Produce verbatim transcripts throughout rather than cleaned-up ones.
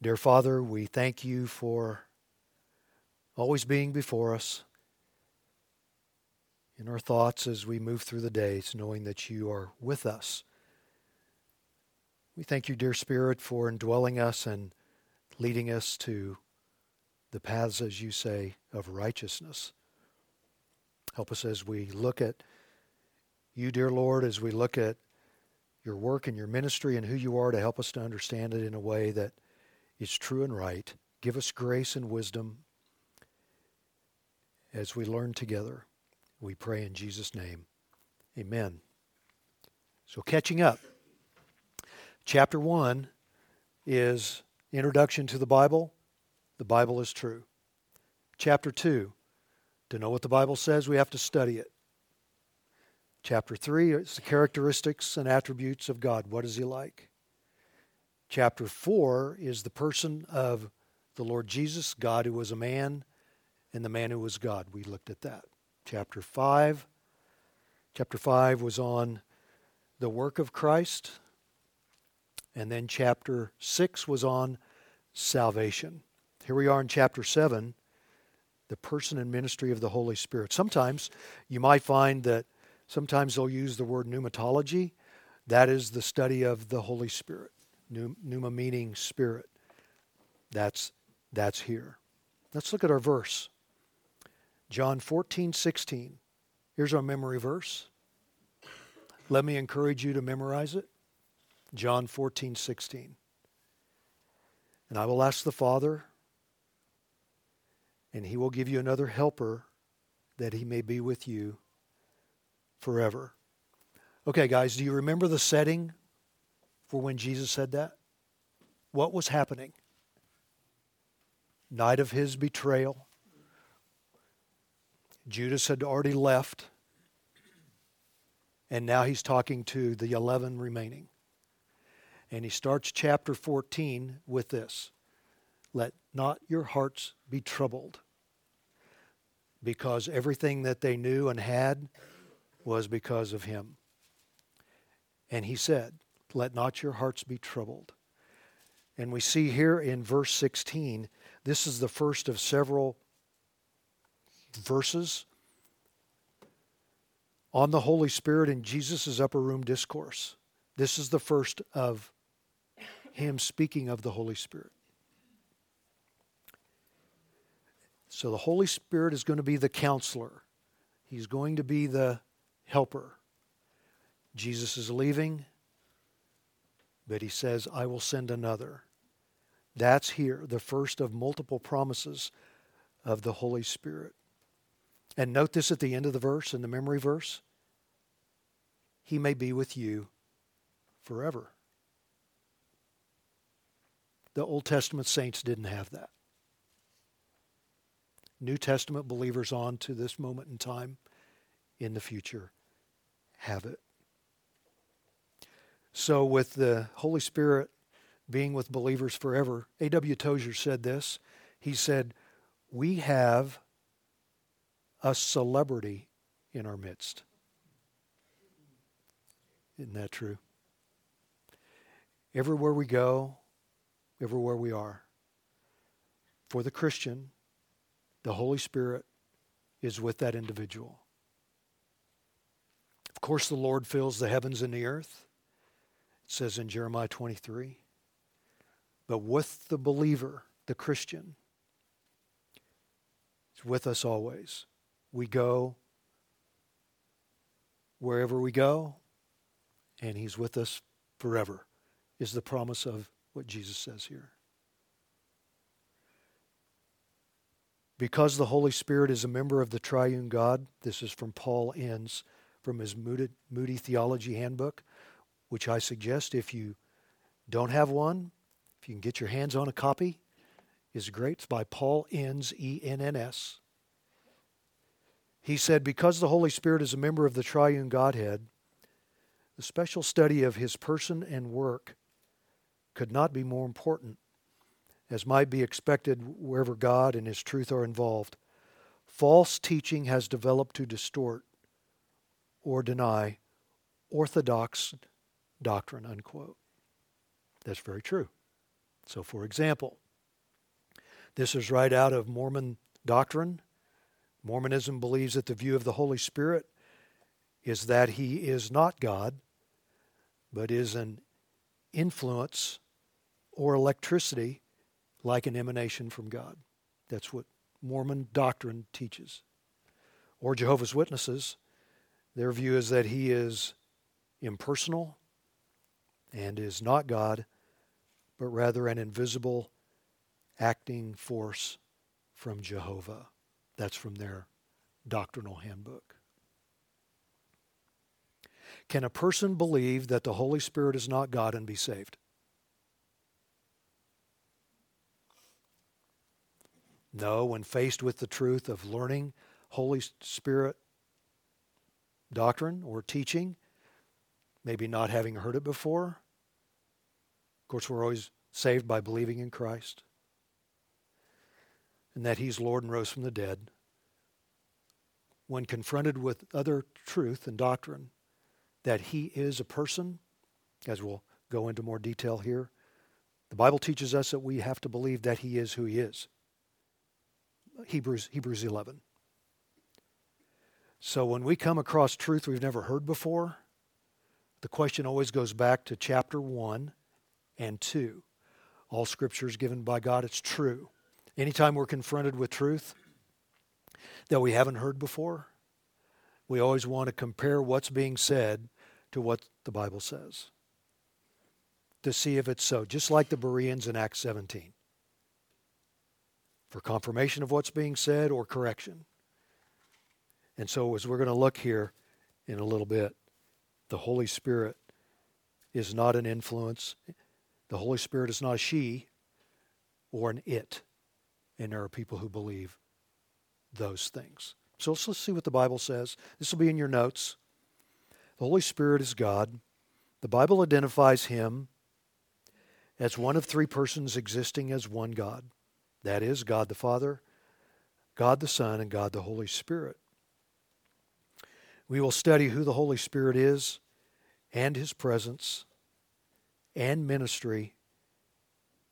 Dear Father, we thank you for always being before us in our thoughts as we move through the days, knowing that you are with us. We thank you, dear Spirit, for indwelling us and leading us to the paths, as you say, of righteousness. Help us as we look at you, dear Lord, as we look at your work and your ministry and who you are, to help us to understand it in a way that is true and right. Give us grace and wisdom as we learn together. We pray in Jesus' name. Amen. So, catching up. Chapter one is introduction to the Bible. The Bible is true. Chapter two, to know what the Bible says, we have to study it. Chapter three, it's the characteristics and attributes of God. What is he like? Chapter four is the person of the Lord Jesus, God who was a man, and the man who was God. We looked at that. Chapter five. Chapter five was on the work of Christ. And then chapter six was on salvation. Here we are in chapter seven, the person and ministry of the Holy Spirit. Sometimes you might find that sometimes they'll use the word pneumatology. That is the study of the Holy Spirit. Pneuma meaning spirit. That's, that's here. Let's look at our verse. John fourteen sixteen. Here's our memory verse. Let me encourage you to memorize it. John fourteen sixteen. And I will ask the Father, and he will give you another helper, that he may be with you forever. Okay, guys, do you remember the setting for when Jesus said that? What was happening? Night of his betrayal. Judas had already left, and now he's talking to the eleven remaining. And he starts chapter fourteen with this. Let not your hearts be troubled, because everything that they knew and had was because of him. And he said, let not your hearts be troubled. And we see here in verse sixteen, this is the first of several verses on the Holy Spirit in Jesus' upper room discourse. This is the first of him speaking of the Holy Spirit. So the Holy Spirit is going to be the counselor. He's going to be the helper. Jesus is leaving, but he says, I will send another. That's here, the first of multiple promises of the Holy Spirit. And note this at the end of the verse, in the memory verse. He may be with you forever. The Old Testament saints didn't have that. New Testament believers on to this moment in time, in the future, have it. So with the Holy Spirit being with believers forever, A W Tozer said this. He said, we have a celebrity in our midst. Isn't that true? Everywhere we go, everywhere we are, for the Christian, the Holy Spirit is with that individual. Of course, the Lord fills the heavens and the earth. It says in Jeremiah twenty-three. But with the believer, the Christian, it's with us always. We go wherever we go, and he's with us forever, is the promise of what Jesus says here. Because the Holy Spirit is a member of the triune God, this is from Paul Enns, from his Moody, Moody Theology Handbook, which I suggest if you don't have one, if you can get your hands on a copy, is great. It's by Paul Enns, E N N S. He said, because the Holy Spirit is a member of the triune Godhead, the special study of his person and work could not be more important, as might be expected wherever God and his truth are involved. False teaching has developed to distort or deny orthodox doctrine, unquote. That's very true. So, for example, this is right out of Mormon doctrine. Mormonism believes that the view of the Holy Spirit is that he is not God, but is an influence or electricity like an emanation from God. That's what Mormon doctrine teaches. Or Jehovah's Witnesses, their view is that he is impersonal and is not God, but rather an invisible acting force from Jehovah. That's from their doctrinal handbook. Can a person believe that the Holy Spirit is not God and be saved? No, when faced with the truth of learning Holy Spirit doctrine or teaching, maybe not having heard it before. Of course, we're always saved by believing in Christ and that he's Lord and rose from the dead. When confronted with other truth and doctrine, that he is a person, as we'll go into more detail here, the Bible teaches us that we have to believe that he is who he is. Hebrews, Hebrews eleven. So when we come across truth we've never heard before, the question always goes back to chapter one and two. All scripture is given by God, it's true. Anytime we're confronted with truth that we haven't heard before, we always want to compare what's being said to what the Bible says to see if it's so, just like the Bereans in Acts seventeen. For confirmation of what's being said or correction. And so as we're going to look here in a little bit, the Holy Spirit is not an influence. The Holy Spirit is not a she or an it. And there are people who believe those things. So let's, let's see what the Bible says. This will be in your notes. The Holy Spirit is God. The Bible identifies him as one of three persons existing as one God. That is God the Father, God the Son, and God the Holy Spirit. We will study who the Holy Spirit is and his presence and ministry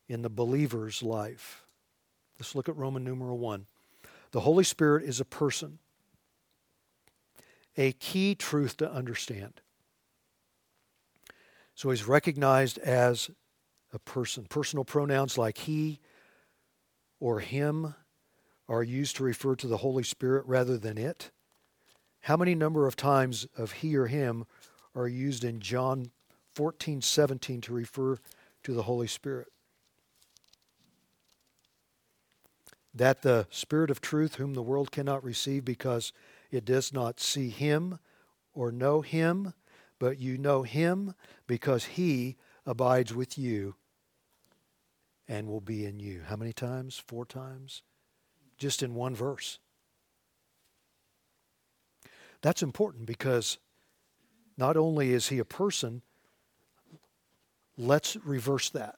in the believer's life. Let's look at Roman numeral one. The Holy Spirit is a person, a key truth to understand. So he's recognized as a person. Personal pronouns like he or him are used to refer to the Holy Spirit rather than it. How many number of times of he or him are used in John fourteen seventeen to refer to the Holy Spirit? That the Spirit of truth, whom the world cannot receive because it does not see him or know him, but you know him because he abides with you and will be in you. How many times? Four times? Just in one verse. That's important because not only is he a person, let's reverse that.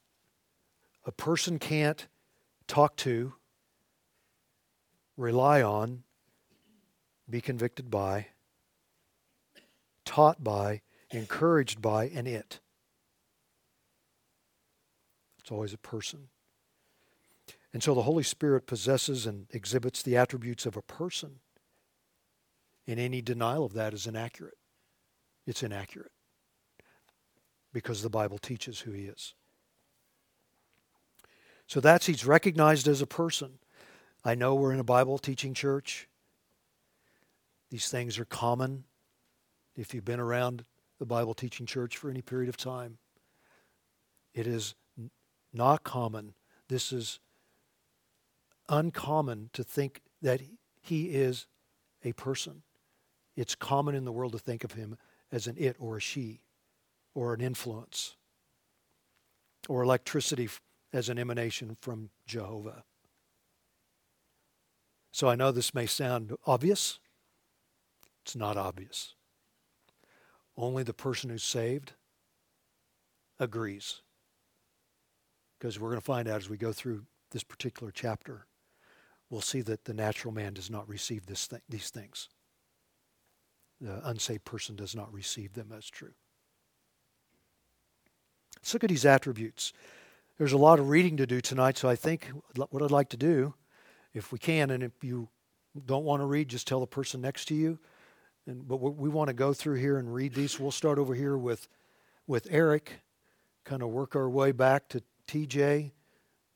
A person can't talk to, rely on, be convicted by, taught by, encouraged by, an it. It's always a person. And so the Holy Spirit possesses and exhibits the attributes of a person. And any denial of that is inaccurate. It's inaccurate because the Bible teaches who he is. So that's he's recognized as a person. I know we're in a Bible teaching church. These things are common. If you've been around the Bible teaching church for any period of time, it is not common. This is uncommon to think that he is a person. It's common in the world to think of him as an it or a she or an influence or electricity as an emanation from Jehovah. So I know this may sound obvious. It's not obvious. Only the person who's saved agrees. Because we're going to find out as we go through this particular chapter, we'll see that the natural man does not receive this thing, these things. The unsaved person does not receive them as true. Let's look at these attributes. There's a lot of reading to do tonight, so I think what I'd like to do, if we can, and if you don't want to read, just tell the person next to you. And, but what we want to go through here and read these. We'll start over here with, with Eric, kind of work our way back to T J,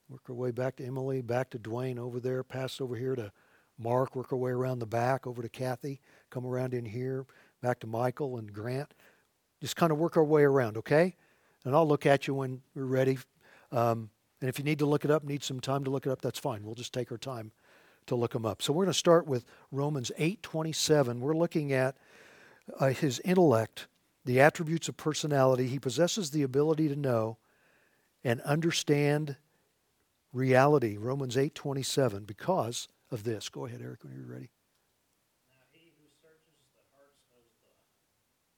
work our way back to Emily, back to Dwayne over there, pass over here to Mark, work our way around the back, over to Kathy, come around in here, back to Michael and Grant. Just kind of work our way around, okay? And I'll look at you when we're ready. Um, and if you need to look it up, need some time to look it up, that's fine. We'll just take our time to look them up. So we're going to start with Romans eight twenty-seven. We're looking at uh, his intellect, the attributes of personality. He possesses the ability to know and understand reality. Romans eight twenty-seven. Because of this, go ahead, Eric, when you're ready. Now he who searches the hearts knows the,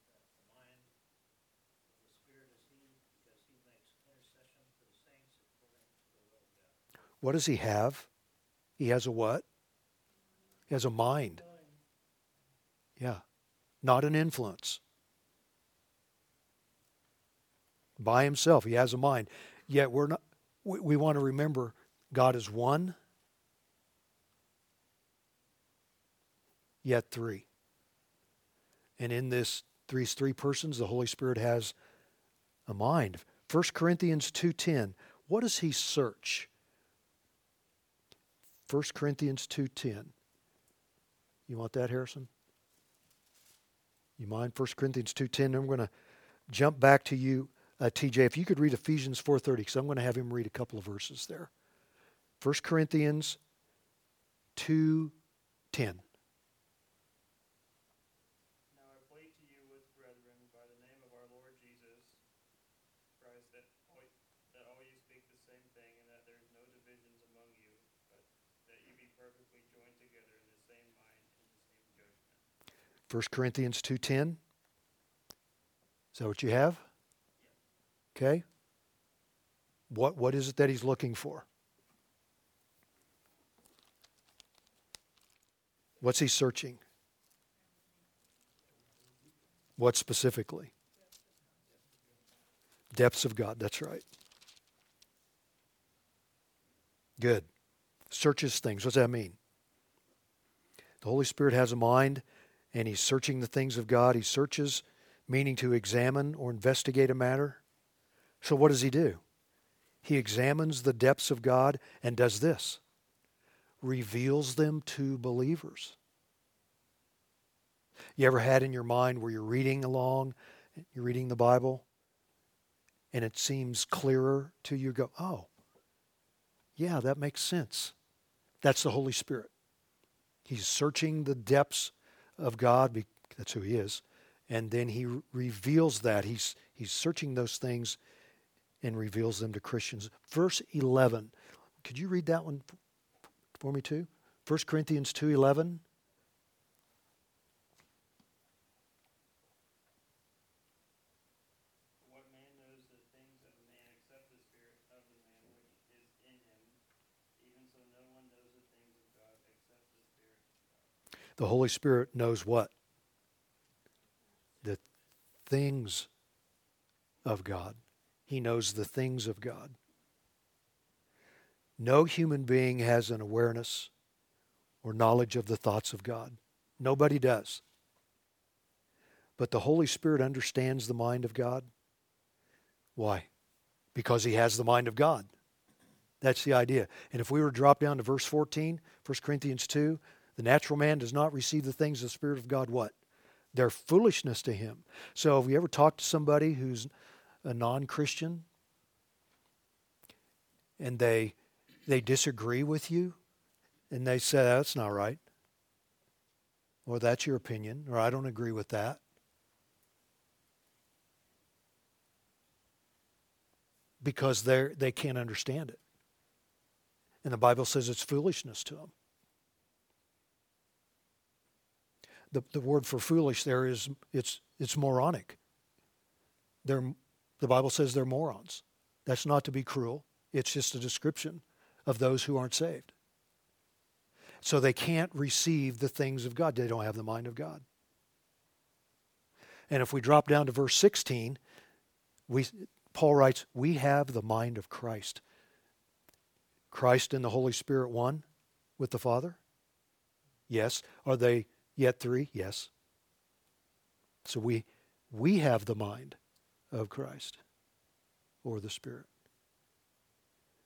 the mind of the Spirit is he, because he makes intercession for the saints according to the will of God. What does he have? He has a what? He has a mind. Yeah. Not an influence. By himself, he has a mind. Yet we're not, we, we want to remember God is one, yet three. And in this three's three persons, the Holy Spirit has a mind. First Corinthians two ten. What does he search? First Corinthians two ten. You want that, Harrison? You mind? First Corinthians two ten. Then we're going to jump back to you, uh, T J. If you could read Ephesians four thirty, because I'm going to have him read a couple of verses there. First Corinthians two ten. Now I plead to you with brethren by the name of our Lord Jesus Christ that all, that all you speak the same thing and that there is no divisions among you, but that you be perfectly joined together in the same mind and the same judgment. First Corinthians two ten. Is that what you have? Yeah. Okay. What what is it that he's looking for? What's he searching? What specifically? Depths of God. That's right. Good. Searches things. What's that mean? The Holy Spirit has a mind, and he's searching the things of God. He searches, meaning to examine or investigate a matter. So what does he do? He examines the depths of God and does this. Reveals them to believers. You ever had in your mind where you're reading along, you're reading the Bible, and it seems clearer to you, go, oh, yeah, that makes sense. That's the Holy Spirit. He's searching the depths of God, that's who he is, and then he reveals that. He's, he's searching those things and reveals them to Christians. Verse eleven. Could you read that one for me too? First Corinthians two eleven. The Holy Spirit knows what? The things of God. He knows the things of God. No human being has an awareness or knowledge of the thoughts of God. Nobody does. But the Holy Spirit understands the mind of God. Why? Because he has the mind of God. That's the idea. And if we were to drop down to verse fourteen, First Corinthians two, the natural man does not receive the things of the Spirit of God, what? They're foolishness to him. So if you ever talk to somebody who's a non-Christian and they they disagree with you and they say, that's not right, or that's your opinion, or I don't agree with that, because they they can't understand it. And the Bible says it's foolishness to them. The, the word for foolish there is, it's it's moronic. They're, the Bible says they're morons. That's not to be cruel. It's just a description of those who aren't saved. So they can't receive the things of God. They don't have the mind of God. And if we drop down to verse sixteen, we Paul writes, we have the mind of Christ. Christ and the Holy Spirit one with the Father? Yes. Are they yet three? Yes. So we we have the mind of Christ or the Spirit.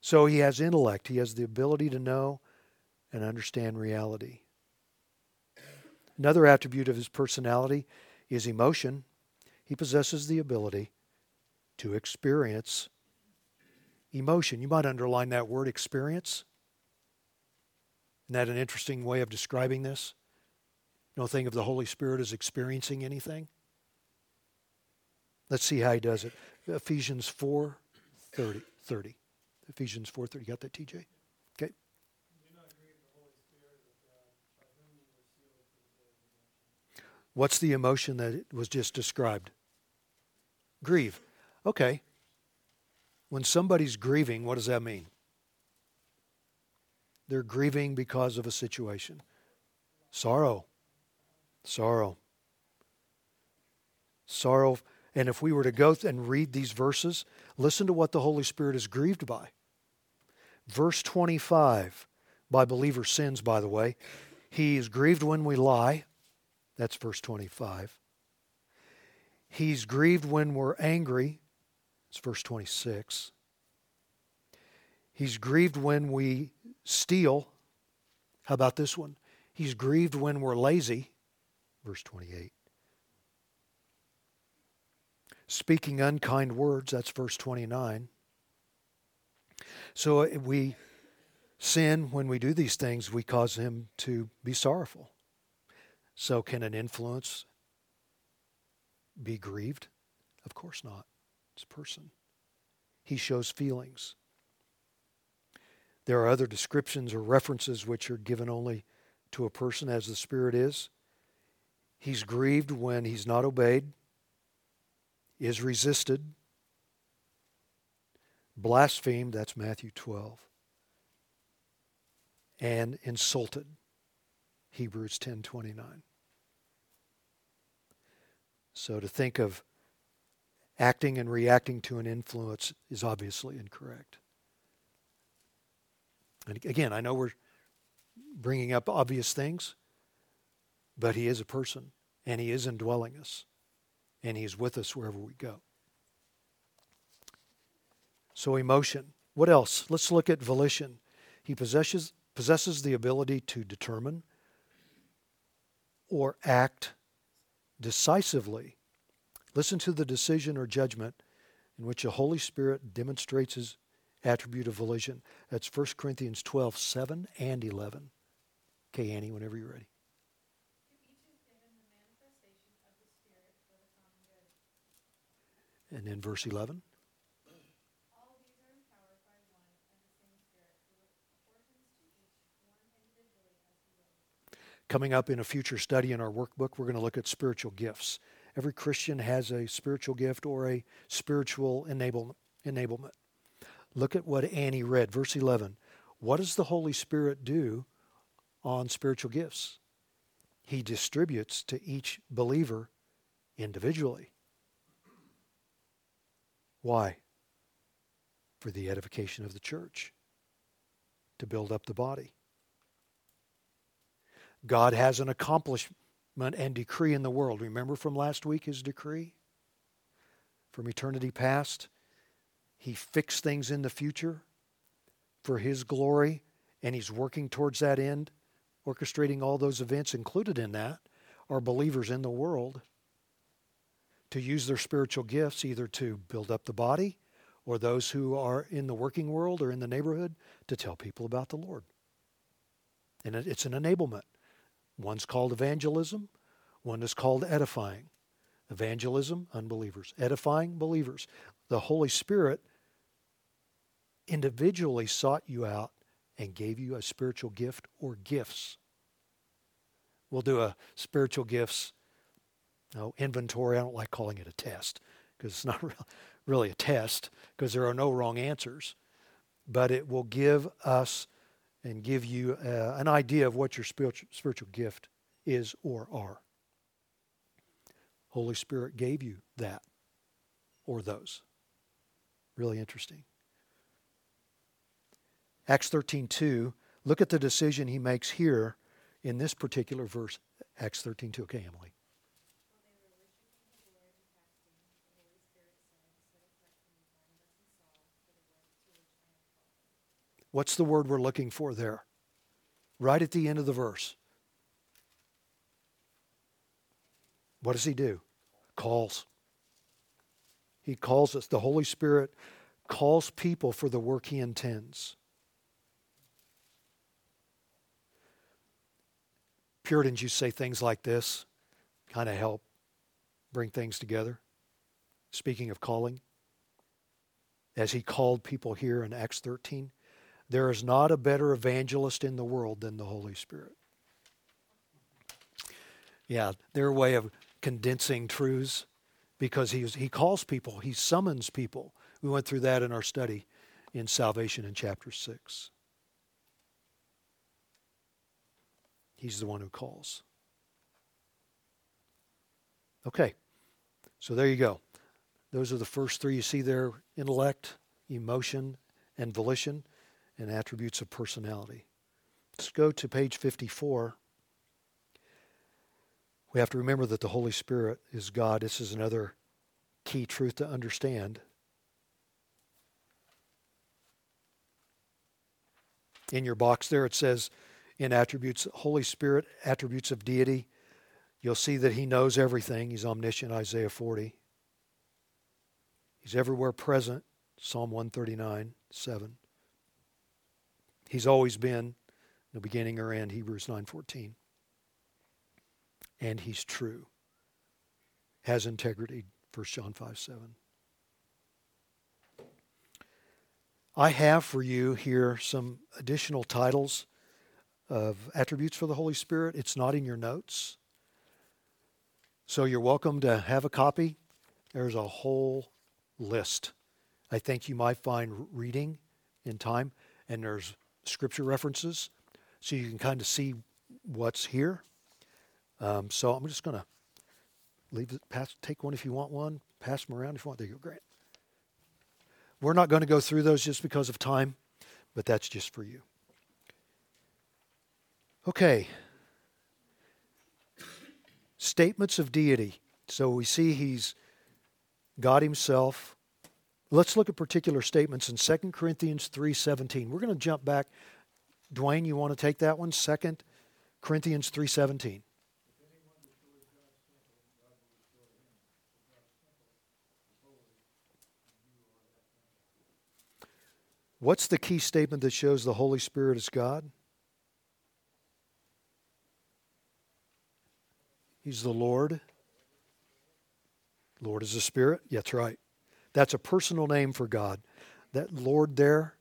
So he has intellect. He has the ability to know and understand reality. Another attribute of his personality is emotion. He possesses the ability to experience emotion. You might underline that word, experience. Isn't that an interesting way of describing this? Don't think of the Holy Spirit as experiencing anything. Let's see how he does it. Ephesians four thirty. thirty. Ephesians four thirty. You got that, T J? Okay. What's the emotion that was just described? Grieve. Okay. When somebody's grieving, what does that mean? They're grieving because of a situation. Sorrow. Sorrow. Sorrow. And if we were to go th- and read these verses, listen to what the Holy Spirit is grieved by. Verse twenty-five, by believer sins, by the way. He is grieved when we lie. That's verse twenty-five. He's grieved when we're angry. It's verse twenty-six. He's grieved when we steal. How about this one? He's grieved when we're lazy. Verse twenty-eight. Speaking unkind words, that's verse twenty-nine. So we sin when we do these things, we cause him to be sorrowful. So can an influence be grieved? Of course not. It's a person. He shows feelings. There are other descriptions or references which are given only to a person as the Spirit is. He's grieved when he's not obeyed, is resisted, blasphemed, that's Matthew twelve, and insulted, Hebrews ten twenty-nine. So to think of acting and reacting to an influence is obviously incorrect. And again, I know we're bringing up obvious things, but he is a person, and he is indwelling us, and he is with us wherever we go. So emotion. What else? Let's look at volition. He possesses possesses the ability to determine or act decisively. Listen to the decision or judgment in which the Holy Spirit demonstrates his attribute of volition. That's First Corinthians twelve, seven and eleven. Okay, Annie, whenever you're ready. And then verse eleven. All these are empowered by one and the same Spirit, who apportions to each one individually as he wills. Coming up in a future study in our workbook, we're going to look at spiritual gifts. Every Christian has a spiritual gift or a spiritual enable, enablement. Look at what Annie read, verse eleven. What does the Holy Spirit do on spiritual gifts? He distributes to each believer individually. Why? For the edification of the church, to build up the body. God has an accomplishment and decree in the world. Remember from last week his decree? From eternity past, he fixed things in the future for his glory, and he's working towards that end, orchestrating all those events included in that are believers in the world to use their spiritual gifts either to build up the body or those who are in the working world or in the neighborhood to tell people about the Lord. And it's an enablement. One's called evangelism. One is called edifying. Evangelism, unbelievers. Edifying, believers. The Holy Spirit individually sought you out and gave you a spiritual gift or gifts. We'll do a spiritual gifts No, inventory. I don't like calling it a test because it's not really a test because there are no wrong answers. But it will give us and give you uh, an idea of what your spiritual gift is or are. Holy Spirit gave you that or those. really interesting. Acts thirteen two, look at the decision he makes here in this particular verse, Acts thirteen two. Okay, Emily. What's the word we're looking for there? Right at the end of the verse. What does he do? Calls. He calls us. The Holy Spirit calls people for the work he intends. Puritans used to say things like this, kind of help bring things together. Speaking of calling, as he called people here in Acts thirteen, there is not a better evangelist in the world than the Holy Spirit. Yeah, their way of condensing truths, because he, he calls people, he summons people. We went through that in our study in Salvation in chapter six. He's the one who calls. Okay, so there you go. Those are the first three you see there: intellect, emotion, and volition, and attributes of personality. Let's go to page fifty-four. We have to remember that the Holy Spirit is God. This is another key truth to understand. In your box there, it says, in attributes, Holy Spirit, attributes of deity. You'll see that he knows everything. He's omniscient, Isaiah forty. He's everywhere present, Psalm one thirty-nine, seven. He's always been, no beginning or end, Hebrews nine fourteen. And he's true, has integrity, First John five, seven. I have for you here some additional titles of attributes for the Holy Spirit. It's not in your notes, so you're welcome to have a copy. There's a whole list. I think you might find reading in time, and there's scripture references, so you can kind of see what's here. Um, so I'm just going to leave it, pass, take one if you want one, pass them around if you want. There you go, Grant. We're not going to go through those just because of time, but that's just for you. Okay. Statements of deity. So we see he's God himself. Let's look at particular statements in Second Corinthians three seventeen. We're going to jump back. Dwayne, you want to take that one? Second Corinthians three seventeen. What's the key statement that shows the Holy Spirit is God? He's the Lord. Lord is the Spirit. Yeah, that's right. That's a personal name for God. That Lord there,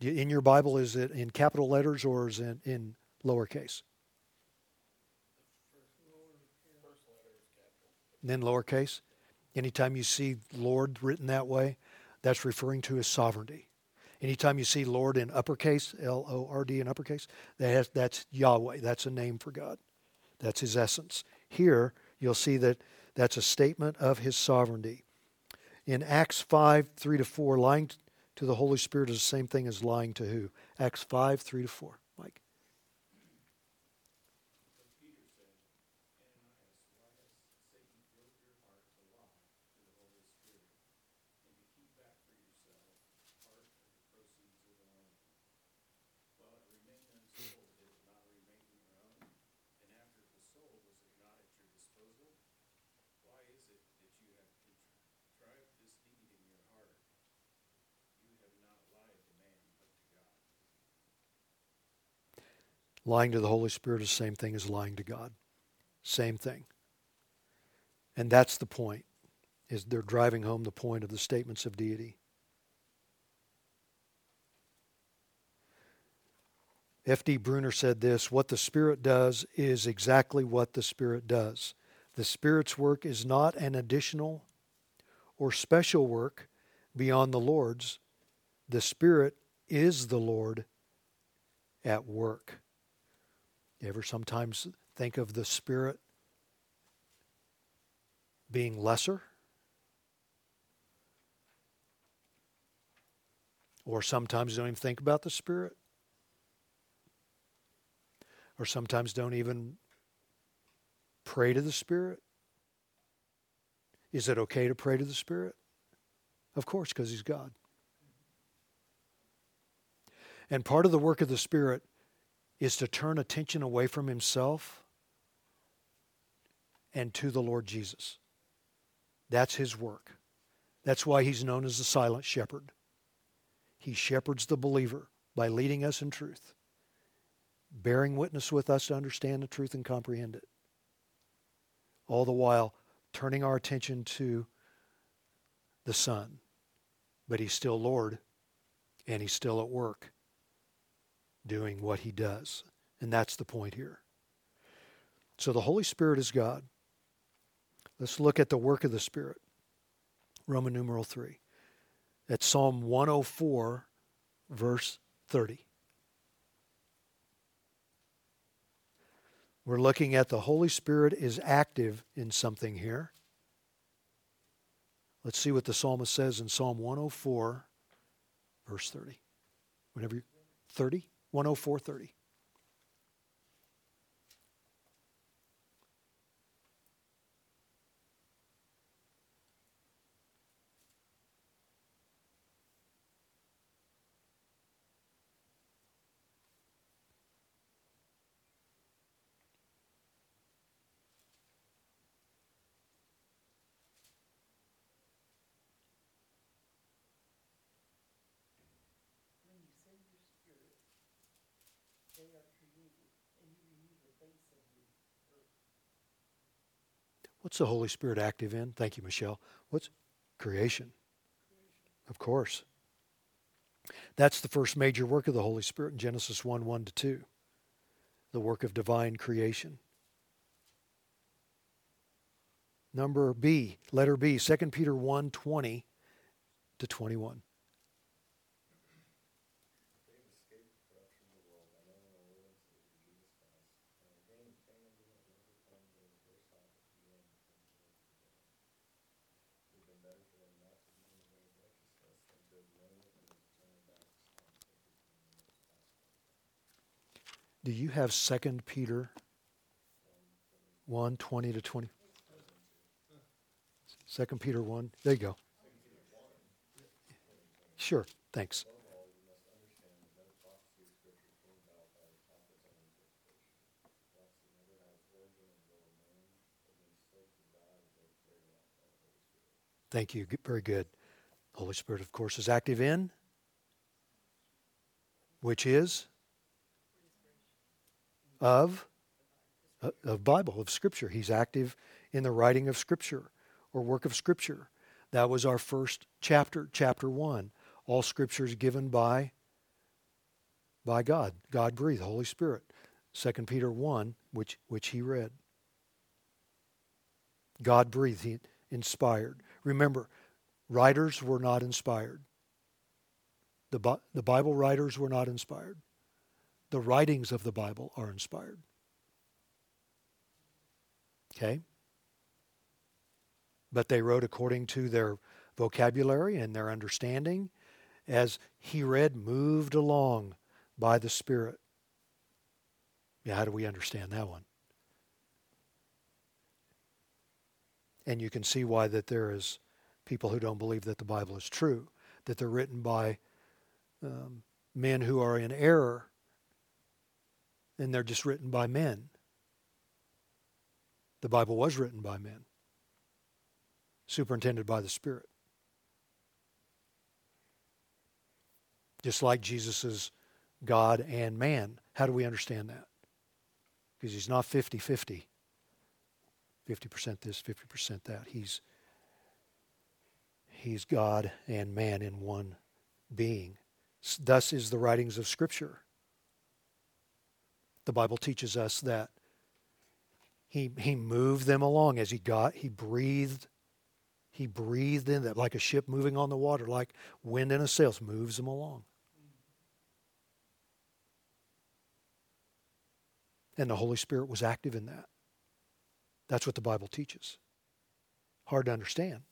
in your Bible, is it in capital letters or is it in lowercase? And then lowercase. Anytime you see Lord written that way, that's referring to his sovereignty. Anytime you see Lord in uppercase, L O R D in uppercase, that has, that's Yahweh. That's a name for God. That's his essence. Here, you'll see that that's a statement of his sovereignty. In Acts five, three to four, lying to the Holy Spirit is the same thing as lying to who? Acts five, three to four. Mike. Lying to the Holy Spirit is the same thing as lying to God. Same thing. And that's the point, is they're driving home the point of the statements of deity. F D Bruner said this: what the Spirit does is exactly what the Spirit does. The Spirit's work is not an additional or special work beyond the Lord's. The Spirit is the Lord at work. You ever sometimes think of the Spirit being lesser? Or sometimes don't even think about the Spirit. Or sometimes don't even pray to the Spirit. Is it okay to pray to the Spirit? Of course, because He's God. And part of the work of the Spirit is to turn attention away from Himself and to the Lord Jesus. That's His work. That's why He's known as the silent shepherd. He shepherds the believer by leading us in truth, bearing witness with us to understand the truth and comprehend it, all the while turning our attention to the Son. But He's still Lord, and He's still at work doing what He does. And that's the point here. So the Holy Spirit is God. Let's look at the work of the Spirit. Roman numeral three. That's Psalm one oh four, verse thirty. We're looking at the Holy Spirit is active in something here. Let's see what the psalmist says in Psalm one oh four, verse thirty. Whenever you, thirty? one oh four, thirty. What's the Holy Spirit active in? Thank you, Michelle. What's creation? Of course. That's the first major work of the Holy Spirit in Genesis one, one to two. The work of divine creation. Number B, letter B, Second Peter one, twenty to twenty-one. Do you have Second Peter one, twenty to twenty? Second Peter one, there you go. Sure, thanks. Thank you, very good. The Holy Spirit, of course, is active in, which is? Of, of Bible, of Scripture. He's active in the writing of Scripture or work of Scripture. That was our first chapter, chapter one. All Scripture is given by, by God. God breathed, the Holy Spirit. Second Peter one, which, which he read. God breathed, he inspired. Remember, writers were not inspired. The, the Bible writers were not inspired. The writings of the Bible are inspired. Okay? But they wrote according to their vocabulary and their understanding as he read, moved along by the Spirit. Yeah, how do we understand that one? And you can see why that there is people who don't believe that the Bible is true, that they're written by um, men who are in error, and they're just written by men. The Bible was written by men, superintended by the Spirit. Just like Jesus is God and man. How do we understand that? Because he's not fifty-fifty. fifty percent this, fifty percent that. He's, he's God and man in one being. Thus is the writings of Scripture. The Bible teaches us that he, he moved them along as he got, he breathed, he breathed in them like a ship moving on the water, like wind in a sail moves them along. And the Holy Spirit was active in that. That's what the Bible teaches. Hard to understand,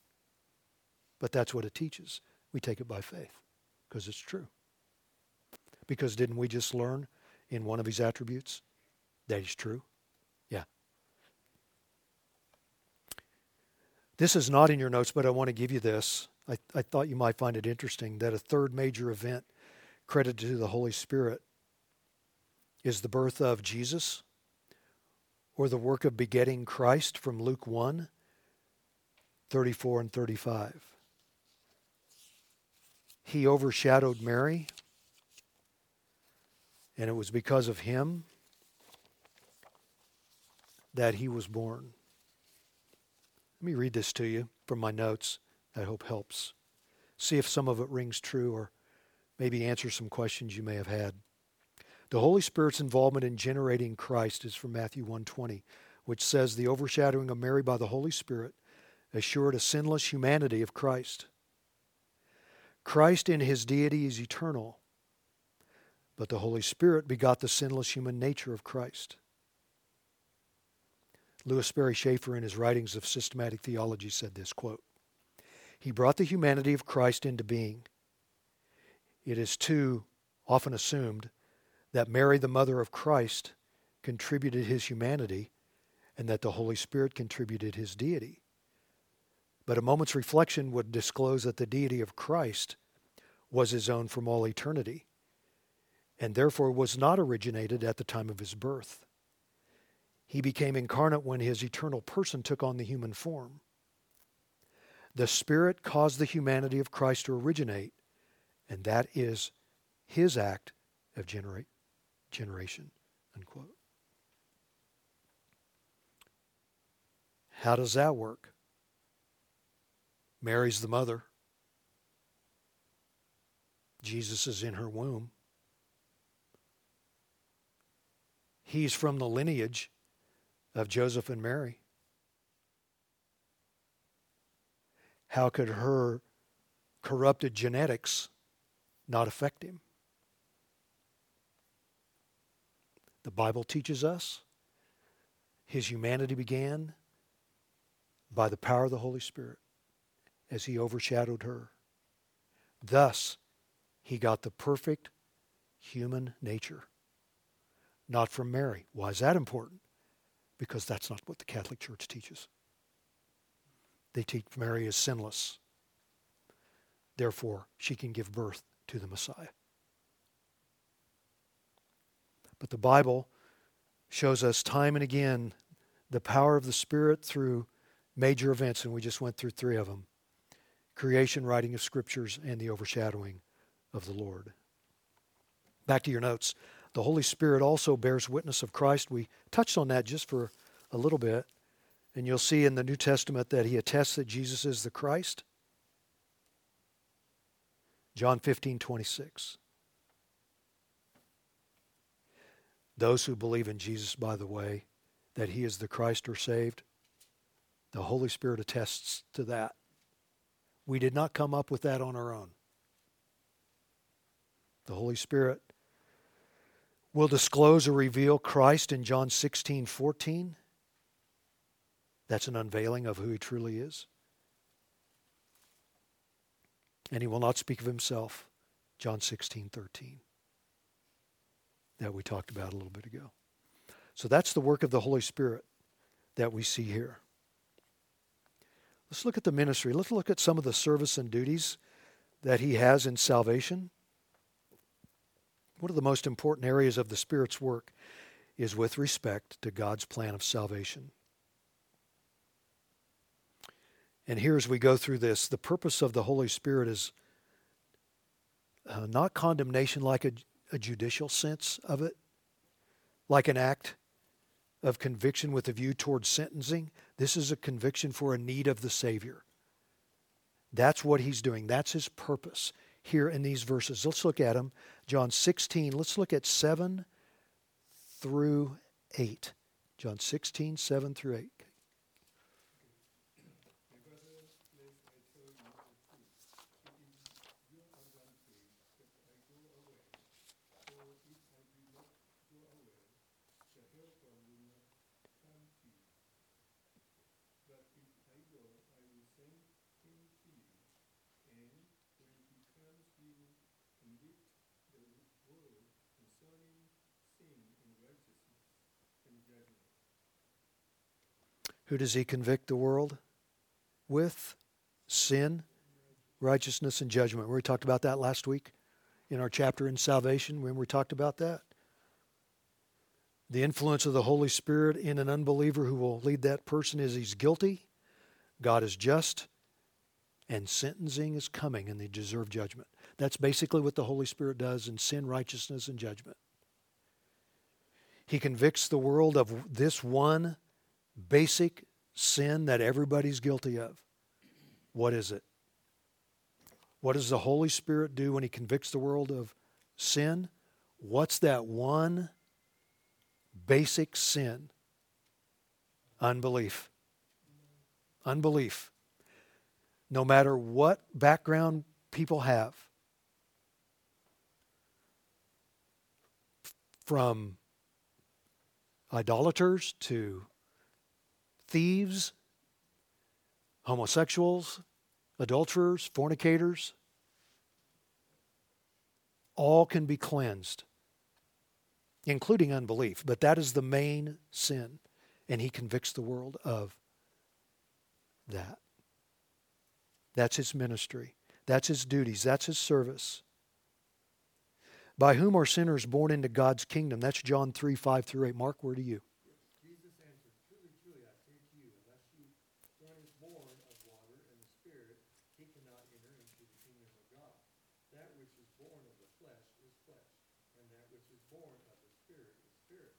but that's what it teaches. We take it by faith. because it's true. Because didn't we just learn in one of his attributes that he's true? Yeah. This is not in your notes, but I want to give you this. I, I thought you might find it interesting that a third major event credited to the Holy Spirit is the birth of Jesus, or the work of begetting Christ from Luke one, thirty-four and thirty-five. He overshadowed Mary, and it was because of him that he was born. Let me read this to you from my notes. I hope helps. See if some of it rings true, or maybe answer some questions you may have had. The Holy Spirit's involvement in generating Christ is from Matthew one twenty, which says the overshadowing of Mary by the Holy Spirit assured a sinless humanity of Christ. Christ in his deity is eternal, but the Holy Spirit begot the sinless human nature of Christ. Louis Berry Schaefer, in his writings of systematic theology, said this, quote, "He brought the humanity of Christ into being. It is too often assumed that Mary, the mother of Christ, contributed his humanity and that the Holy Spirit contributed his deity. But a moment's reflection would disclose that the deity of Christ was his own from all eternity, and therefore was not originated at the time of his birth. He became incarnate when his eternal person took on the human form. The Spirit caused the humanity of Christ to originate, and that is his act of generate, generation," unquote. How does that work? Mary's the mother. Jesus is in her womb. He's from the lineage of Joseph and Mary. How could her corrupted genetics not affect him? The Bible teaches us his humanity began by the power of the Holy Spirit as he overshadowed her. Thus, he got the perfect human nature, not from Mary. Why is that important? Because that's not what the Catholic Church teaches. They teach Mary is sinless. Therefore, she can give birth to the Messiah. But the Bible shows us time and again the power of the Spirit through major events, and we just went through three of them: creation, writing of scriptures, and the overshadowing of the Lord. Back to your notes. The Holy Spirit also bears witness of Christ. We touched on that just for a little bit. And you'll see in the New Testament that he attests that Jesus is the Christ. John fifteen twenty-six. Those who believe in Jesus, by the way, that he is the Christ are saved. The Holy Spirit attests to that. We did not come up with that on our own. The Holy Spirit will disclose or reveal Christ in John sixteen fourteen. That's an unveiling of who he truly is. And he will not speak of himself, John sixteen thirteen. That we talked about a little bit ago. So that's the work of the Holy Spirit that we see here. Let's look at the ministry. Let's look at some of the service and duties that he has in salvation. One of the most important areas of the Spirit's work is with respect to God's plan of salvation. And here, as we go through this, the purpose of the Holy Spirit is uh, not condemnation like a a judicial sense of it, like an act of conviction with a view towards sentencing. This is a conviction for a need of the Savior. That's what he's doing. That's his purpose here in these verses. Let's look at them. John sixteen, let's look at seven through eight. John sixteen, seven through eight. Who does he convict the world with? Sin, righteousness, and judgment. We talked about that last week in our chapter in salvation when we talked about that. The influence of the Holy Spirit in an unbeliever who will lead that person is he's guilty, God is just, and sentencing is coming, and they deserve judgment. That's basically what the Holy Spirit does in sin, righteousness, and judgment. He convicts the world of this one basic sin that everybody's guilty of. What is it? What does the Holy Spirit do when He convicts the world of sin? What's that one basic sin? Unbelief. Unbelief. No matter what background people have, from idolaters to thieves, homosexuals, adulterers, fornicators, all can be cleansed, including unbelief. But that is the main sin, and He convicts the world of that. That's His ministry. That's His duties. That's His service. By whom are sinners born into God's kingdom? That's John three, five through eight. Mark, where do you? Jesus answered, "Truly, truly, I say to you, unless one is born of water and the Spirit, he cannot enter into the kingdom of God. That which is born of the flesh is flesh, and that which is born of the Spirit is spirit.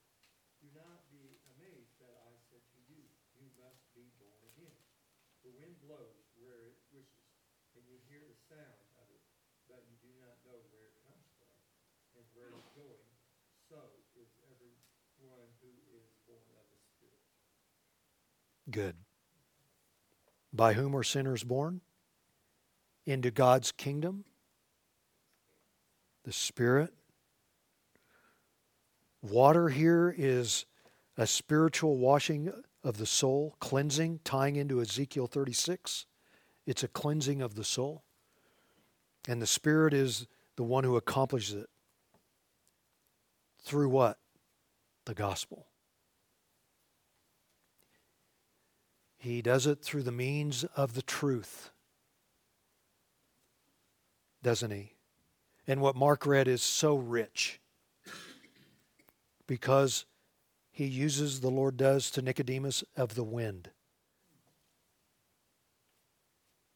Do not be amazed that I said to you, you must be born again. The wind blows where it wishes, and you hear the sound of it, but you do not know where it comes from and where it's going. So is everyone who is born of the Spirit." Good. By whom are sinners born? Into God's kingdom? The Spirit. Water here is a spiritual washing of the soul, cleansing, tying into Ezekiel thirty-six. It's a cleansing of the soul. And the Spirit is the one who accomplishes it. Through what? The gospel. He does it through the means of the truth. Doesn't He? And what Mark read is so rich. Because He uses, the Lord does to Nicodemus, of the wind.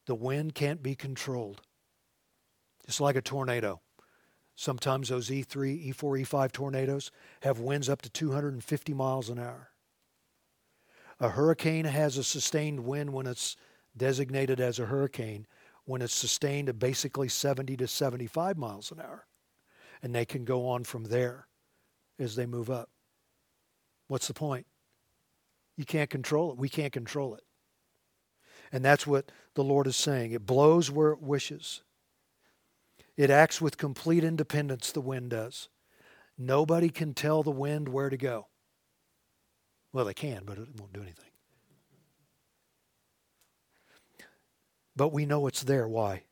The wind can't be controlled. It's like a tornado. Sometimes those E three, E four, E five tornadoes have winds up to two hundred fifty miles an hour. A hurricane has a sustained wind when it's designated as a hurricane, when it's sustained at basically seventy to seventy-five miles an hour. And they can go on from there as they move up. What's the point? You can't control it. We can't control it. And that's what the Lord is saying. It blows where it wishes. It acts with complete independence, the wind does. Nobody can tell the wind where to go. Well, they can, but it won't do anything. But we know it's there. Why?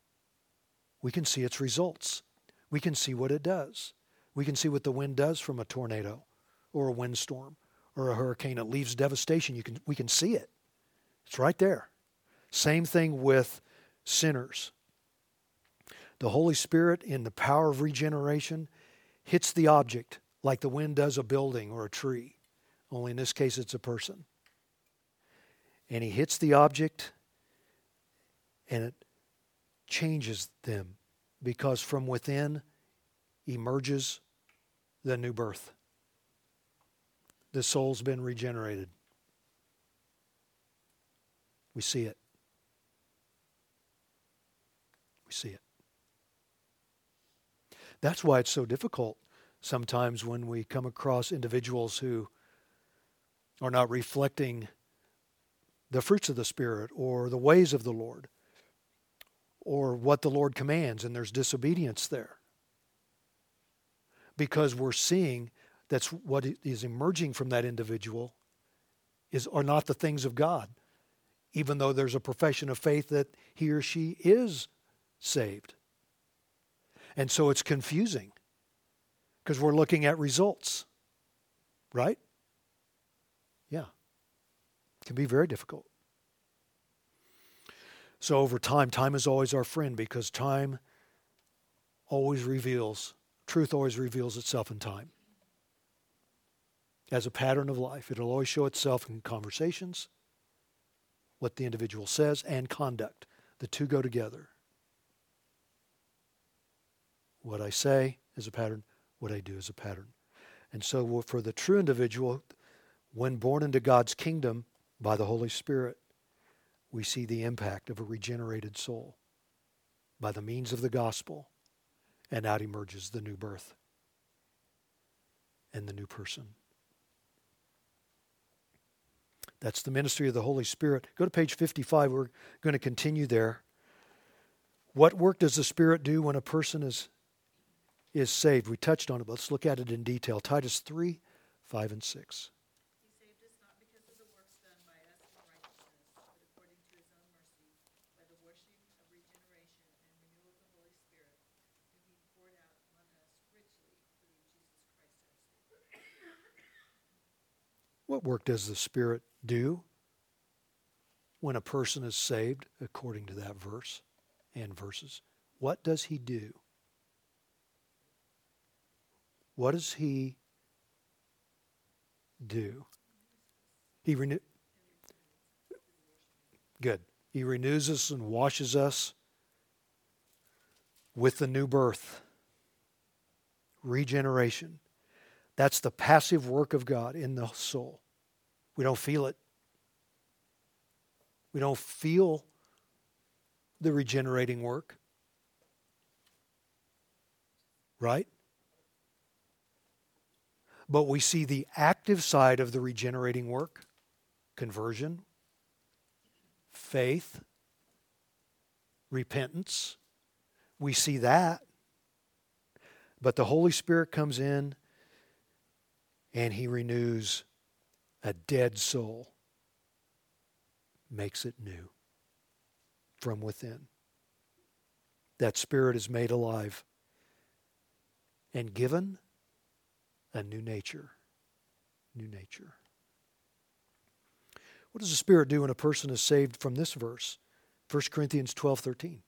We can see its results. We can see what it does. We can see what the wind does from a tornado or a windstorm or a hurricane. It leaves devastation. You can, we can see it. It's right there. Same thing with sinners. The Holy Spirit, in the power of regeneration, hits the object like the wind does a building or a tree. Only in this case, it's a person. And He hits the object, and it changes them, because from within emerges the new birth. The soul's been regenerated. We see it. We see it. That's why it's so difficult sometimes when we come across individuals who are not reflecting the fruits of the Spirit or the ways of the Lord or what the Lord commands, and there's disobedience there. Because we're seeing that's what is emerging from that individual is are not the things of God, even though there's a profession of faith that he or she is saved. And so it's confusing because we're looking at results, right? Yeah. It can be very difficult. So over time, time is always our friend, because time always reveals, truth always reveals itself in time. As a pattern of life, it'll always show itself in conversations, what the individual says, and conduct. The two go together. What I say is a pattern, what I do is a pattern. And so for the true individual, when born into God's kingdom by the Holy Spirit, we see the impact of a regenerated soul by the means of the gospel, and out emerges the new birth and the new person. That's the ministry of the Holy Spirit. Go to page fifty-five. We're going to continue there. What work does the Spirit do when a person is, is saved? We touched on it, but let's look at it in detail. Titus three, five, and six. He saved us not because of the works done by us in righteousness, but according to His own mercy, by the washing of regeneration and renewal of the Holy Spirit, whom He poured out among us richly through Jesus Christ our Savior. What work does the Spirit do? do when a person is saved, according to that verse and verses? What does He do? What does He do? He renew. Good. He renews us and washes us with the new birth. Regeneration. That's the passive work of God in the soul. We don't feel it. We don't feel the regenerating work. Right? But we see the active side of the regenerating work. Conversion. Faith. Repentance. We see that. But the Holy Spirit comes in and He renews a dead soul, makes it new from within. That spirit is made alive and given a new nature. New nature. What does the Spirit do when a person is saved from this verse? First Corinthians twelve, thirteen.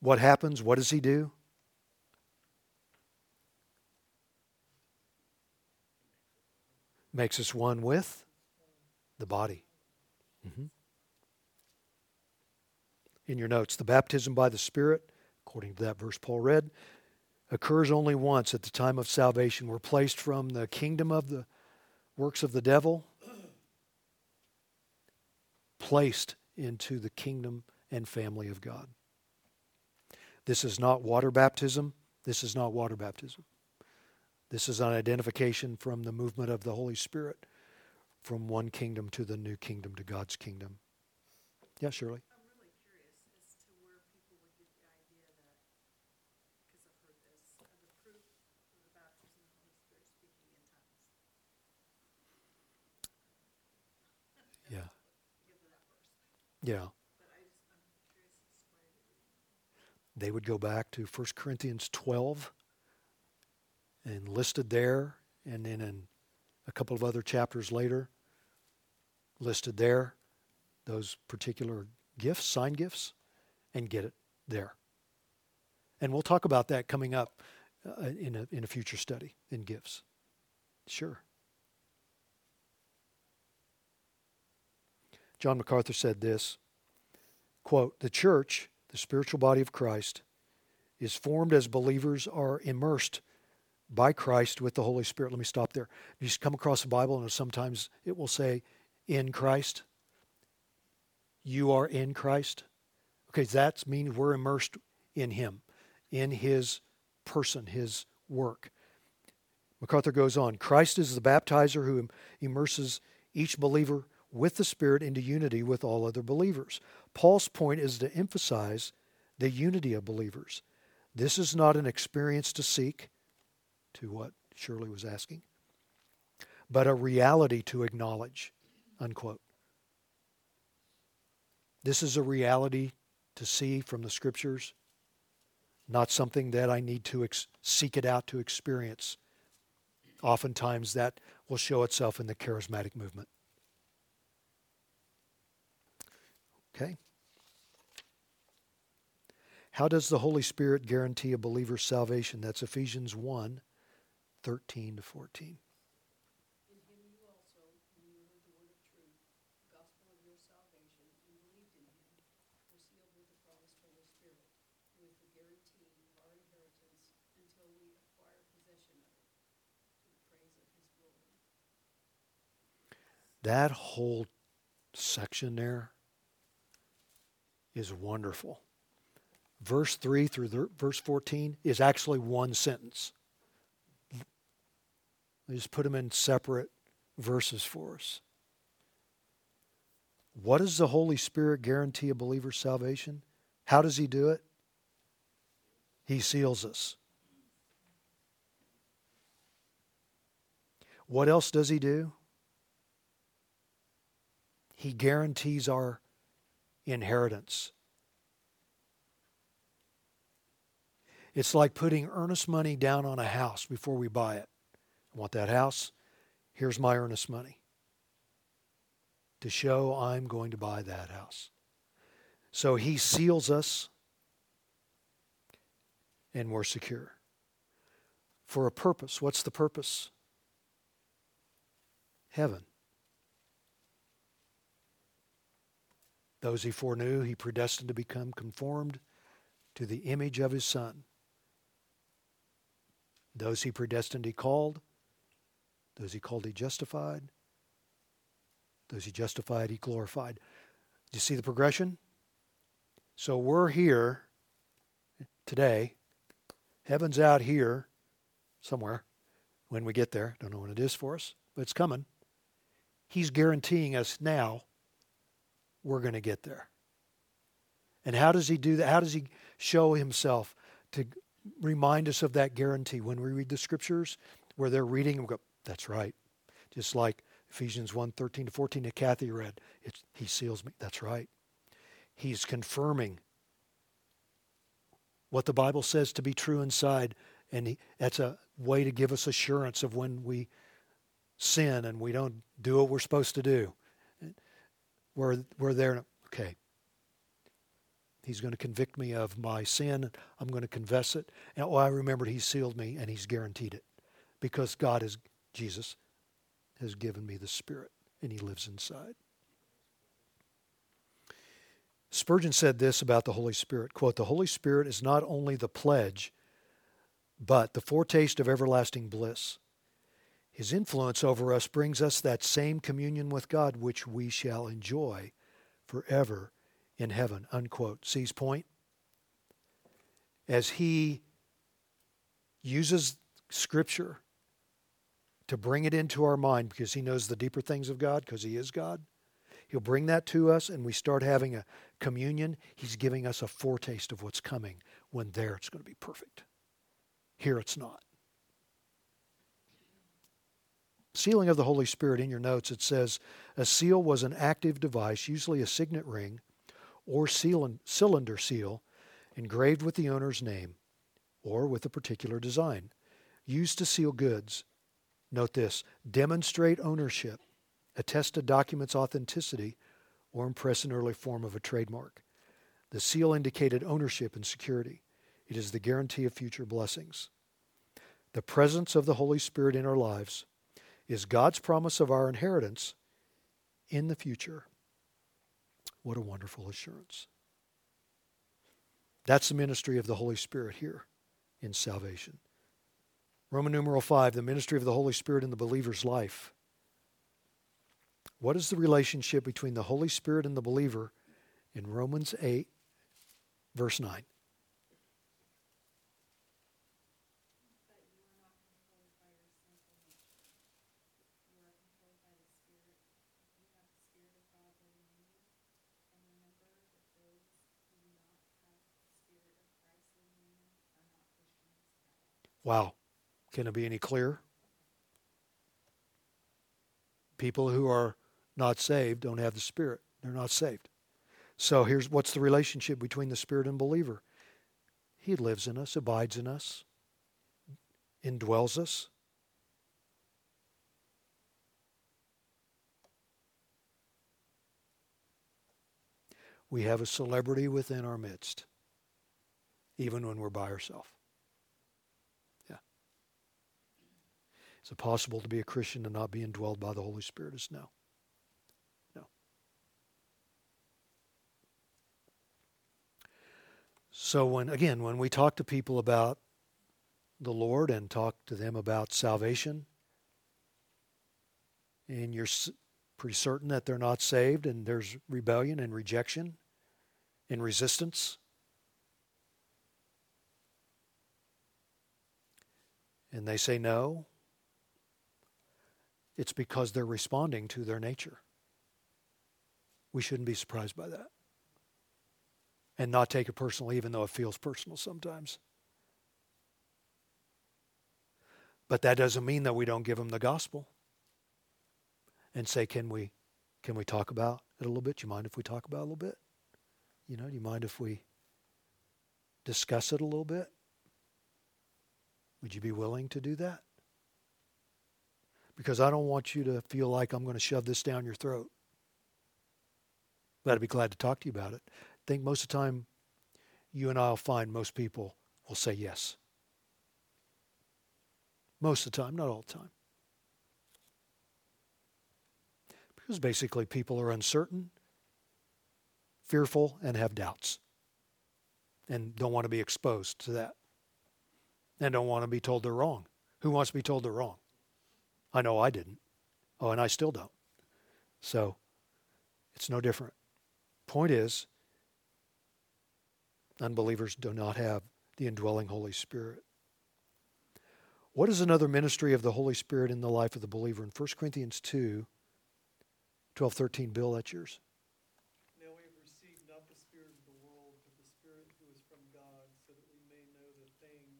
What happens? What does He do? Makes us one with the body. Mm-hmm. In your notes, the baptism by the Spirit, according to that verse Paul read, occurs only once at the time of salvation. We're placed from the kingdom of the works of the devil, placed into the kingdom and family of God. This is not water baptism. This is not water baptism. This is an identification from the movement of the Holy Spirit from one kingdom to the new kingdom, to God's kingdom. Yeah, Shirley? I'm really curious as to where people would get the idea that, because I've heard this, of the proof of the baptism of the Holy Spirit speaking in tongues. Yeah. Yeah. They would go back to First Corinthians twelve and listed there, and then in a couple of other chapters later, listed there, those particular gifts, sign gifts, and get it there. And we'll talk about that coming up uh, in a, in a future study in gifts. Sure. John MacArthur said this, quote, "The church, the spiritual body of Christ, is formed as believers are immersed by Christ with the Holy Spirit." Let me stop there. You just come across the Bible and sometimes it will say, in Christ. You are in Christ. Okay, that means we're immersed in Him, in His person, His work. MacArthur goes on, "Christ is the baptizer who immerses each believer with the Spirit into unity with all other believers. Paul's point is to emphasize the unity of believers. This is not an experience to seek," to what Shirley was asking, "but a reality to acknowledge," unquote. This is a reality to see from the Scriptures, not something that I need to ex- seek it out to experience. Oftentimes that will show itself in the charismatic movement. Okay. How does the Holy Spirit guarantee a believer's salvation? That's Ephesians one, thirteen to fourteen. In him you also, when you heard the word of truth, the gospel of your salvation, and believed in him, were sealed with the promised Holy Spirit, with the guarantee of our inheritance until we acquire possession of it, to the praise of his glory. That whole section there is wonderful. Verse three through the, verse fourteen is actually one sentence. They just put them in separate verses for us. What does the Holy Spirit guarantee a believer's salvation? How does he do it? He seals us. What else does he do? He guarantees our inheritance. It's like putting earnest money down on a house before we buy it. I want that house. Here's my earnest money to show I'm going to buy that house. So he seals us and we're secure. For a purpose. What's the purpose? Heaven. Those he foreknew, he predestined to become conformed to the image of his Son. Those he predestined, he called. Those he called, he justified. Those he justified, he glorified. Do you see the progression? So we're here today. Heaven's out here somewhere when we get there. Don't know when it is for us, but it's coming. He's guaranteeing us now we're going to get there. And how does he do that? How does he show himself to remind us of that guarantee? When we read the Scriptures, where they're reading, we go, that's right. Just like Ephesians one, thirteen to fourteen that Kathy read, it's, he seals me. That's right. He's confirming what the Bible says to be true inside, and he, that's a way to give us assurance of when we sin and we don't do what we're supposed to do. We're, we're there. Okay. He's going to convict me of my sin. I'm going to confess it. And, oh, I remembered he sealed me and he's guaranteed it because God is, Jesus, has given me the Spirit and he lives inside. Spurgeon said this about the Holy Spirit, quote, "The Holy Spirit is not only the pledge, but the foretaste of everlasting bliss. His influence over us brings us that same communion with God which we shall enjoy forever in heaven," unquote. C's point. As he uses Scripture to bring it into our mind, because he knows the deeper things of God, because he is God, he'll bring that to us and we start having a communion. He's giving us a foretaste of what's coming when there it's going to be perfect. Here it's not. Sealing of the Holy Spirit, in your notes it says, a seal was an active device, usually a signet ring, or cylinder seal engraved with the owner's name or with a particular design, used to seal goods. Note this, demonstrate ownership, attest a document's authenticity, or impress an early form of a trademark. The seal indicated ownership and security. It is the guarantee of future blessings. The presence of the Holy Spirit in our lives is God's promise of our inheritance in the future. What a wonderful assurance. That's the ministry of the Holy Spirit here in salvation. Roman numeral five, the ministry of the Holy Spirit in the believer's life. What is the relationship between the Holy Spirit and the believer in Romans eight, verse nine? Wow. Can it be any clearer? People who are not saved don't have the Spirit. They're not saved. So here's what's the relationship between the Spirit and believer. He lives in us, abides in us, indwells us. We have a celebrity within our midst, even when we're by ourselves. Yeah. Is it possible to be a Christian and not be indwelled by the Holy Spirit? It's no. No. So when again, when we talk to people about the Lord and talk to them about salvation, and you're pretty certain that they're not saved and there's rebellion and rejection and resistance. And they say no. It's because they're responding to their nature. We shouldn't be surprised by that. And not take it personally, even though it feels personal sometimes. But that doesn't mean that we don't give them the gospel. And say, can we, can we talk about it a little bit? Do you mind if we talk about it a little bit? You know, do you mind if we discuss it a little bit? Would you be willing to do that? Because I don't want you to feel like I'm going to shove this down your throat. But I'd be glad to talk to you about it. I think most of the time, you and I will find most people will say yes. Most of the time, not all the time. Because basically people are uncertain, fearful, and have doubts. And don't want to be exposed to that. And don't want to be told they're wrong. Who wants to be told they're wrong? I know I didn't. Oh, and I still don't. So, it's no different. Point is, unbelievers do not have the indwelling Holy Spirit. What is another ministry of the Holy Spirit in the life of the believer? In First Corinthians two, twelve, thirteen, Bill, that's yours. Now we have received not the spirit of the world, but the Spirit who is from God, so that we may know the things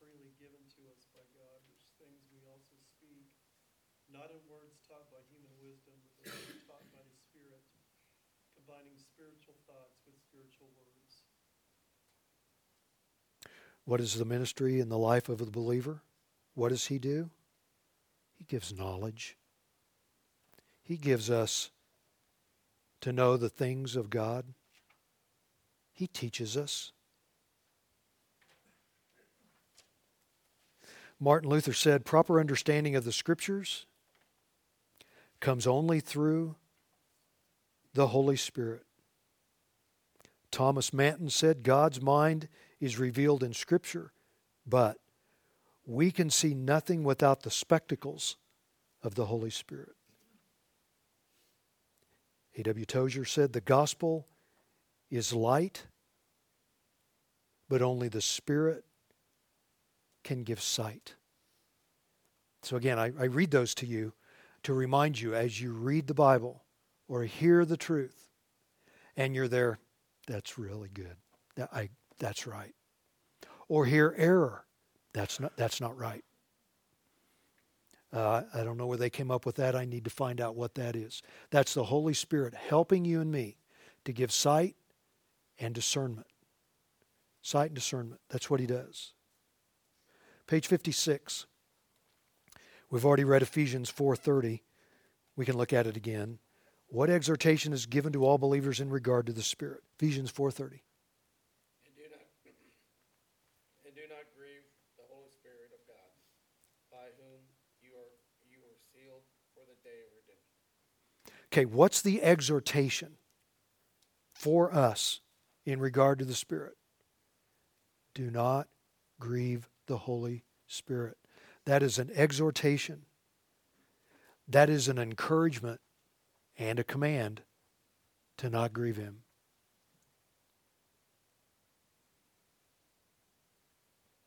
freely given to us by God, which things we also speak, not in words taught by human wisdom, but words taught by the Spirit, combining spiritual thoughts with spiritual words. What is the ministry in the life of the believer? What does he do? He gives knowledge. He gives us to know the things of God. He teaches us. Martin Luther said, proper understanding of the Scriptures comes only through the Holy Spirit. Thomas Manton said, God's mind is revealed in Scripture, but we can see nothing without the spectacles of the Holy Spirit. A W Tozer said, the gospel is light, but only the Spirit can give sight. So again, I, I read those to you to remind you as you read the Bible or hear the truth, and you're there, that's really good. That, I, that's right. Or hear error. That's not, that's not right. Uh, I don't know where they came up with that. I need to find out what that is. That's the Holy Spirit helping you and me to give sight and discernment. Sight and discernment. That's what he does. Page fifty-six. We've already read Ephesians four thirty. We can look at it again. What exhortation is given to all believers in regard to the Spirit? Ephesians four thirty. Okay, what's the exhortation for us in regard to the Spirit? Do not grieve the Holy Spirit. That is an exhortation. That is an encouragement and a command to not grieve Him.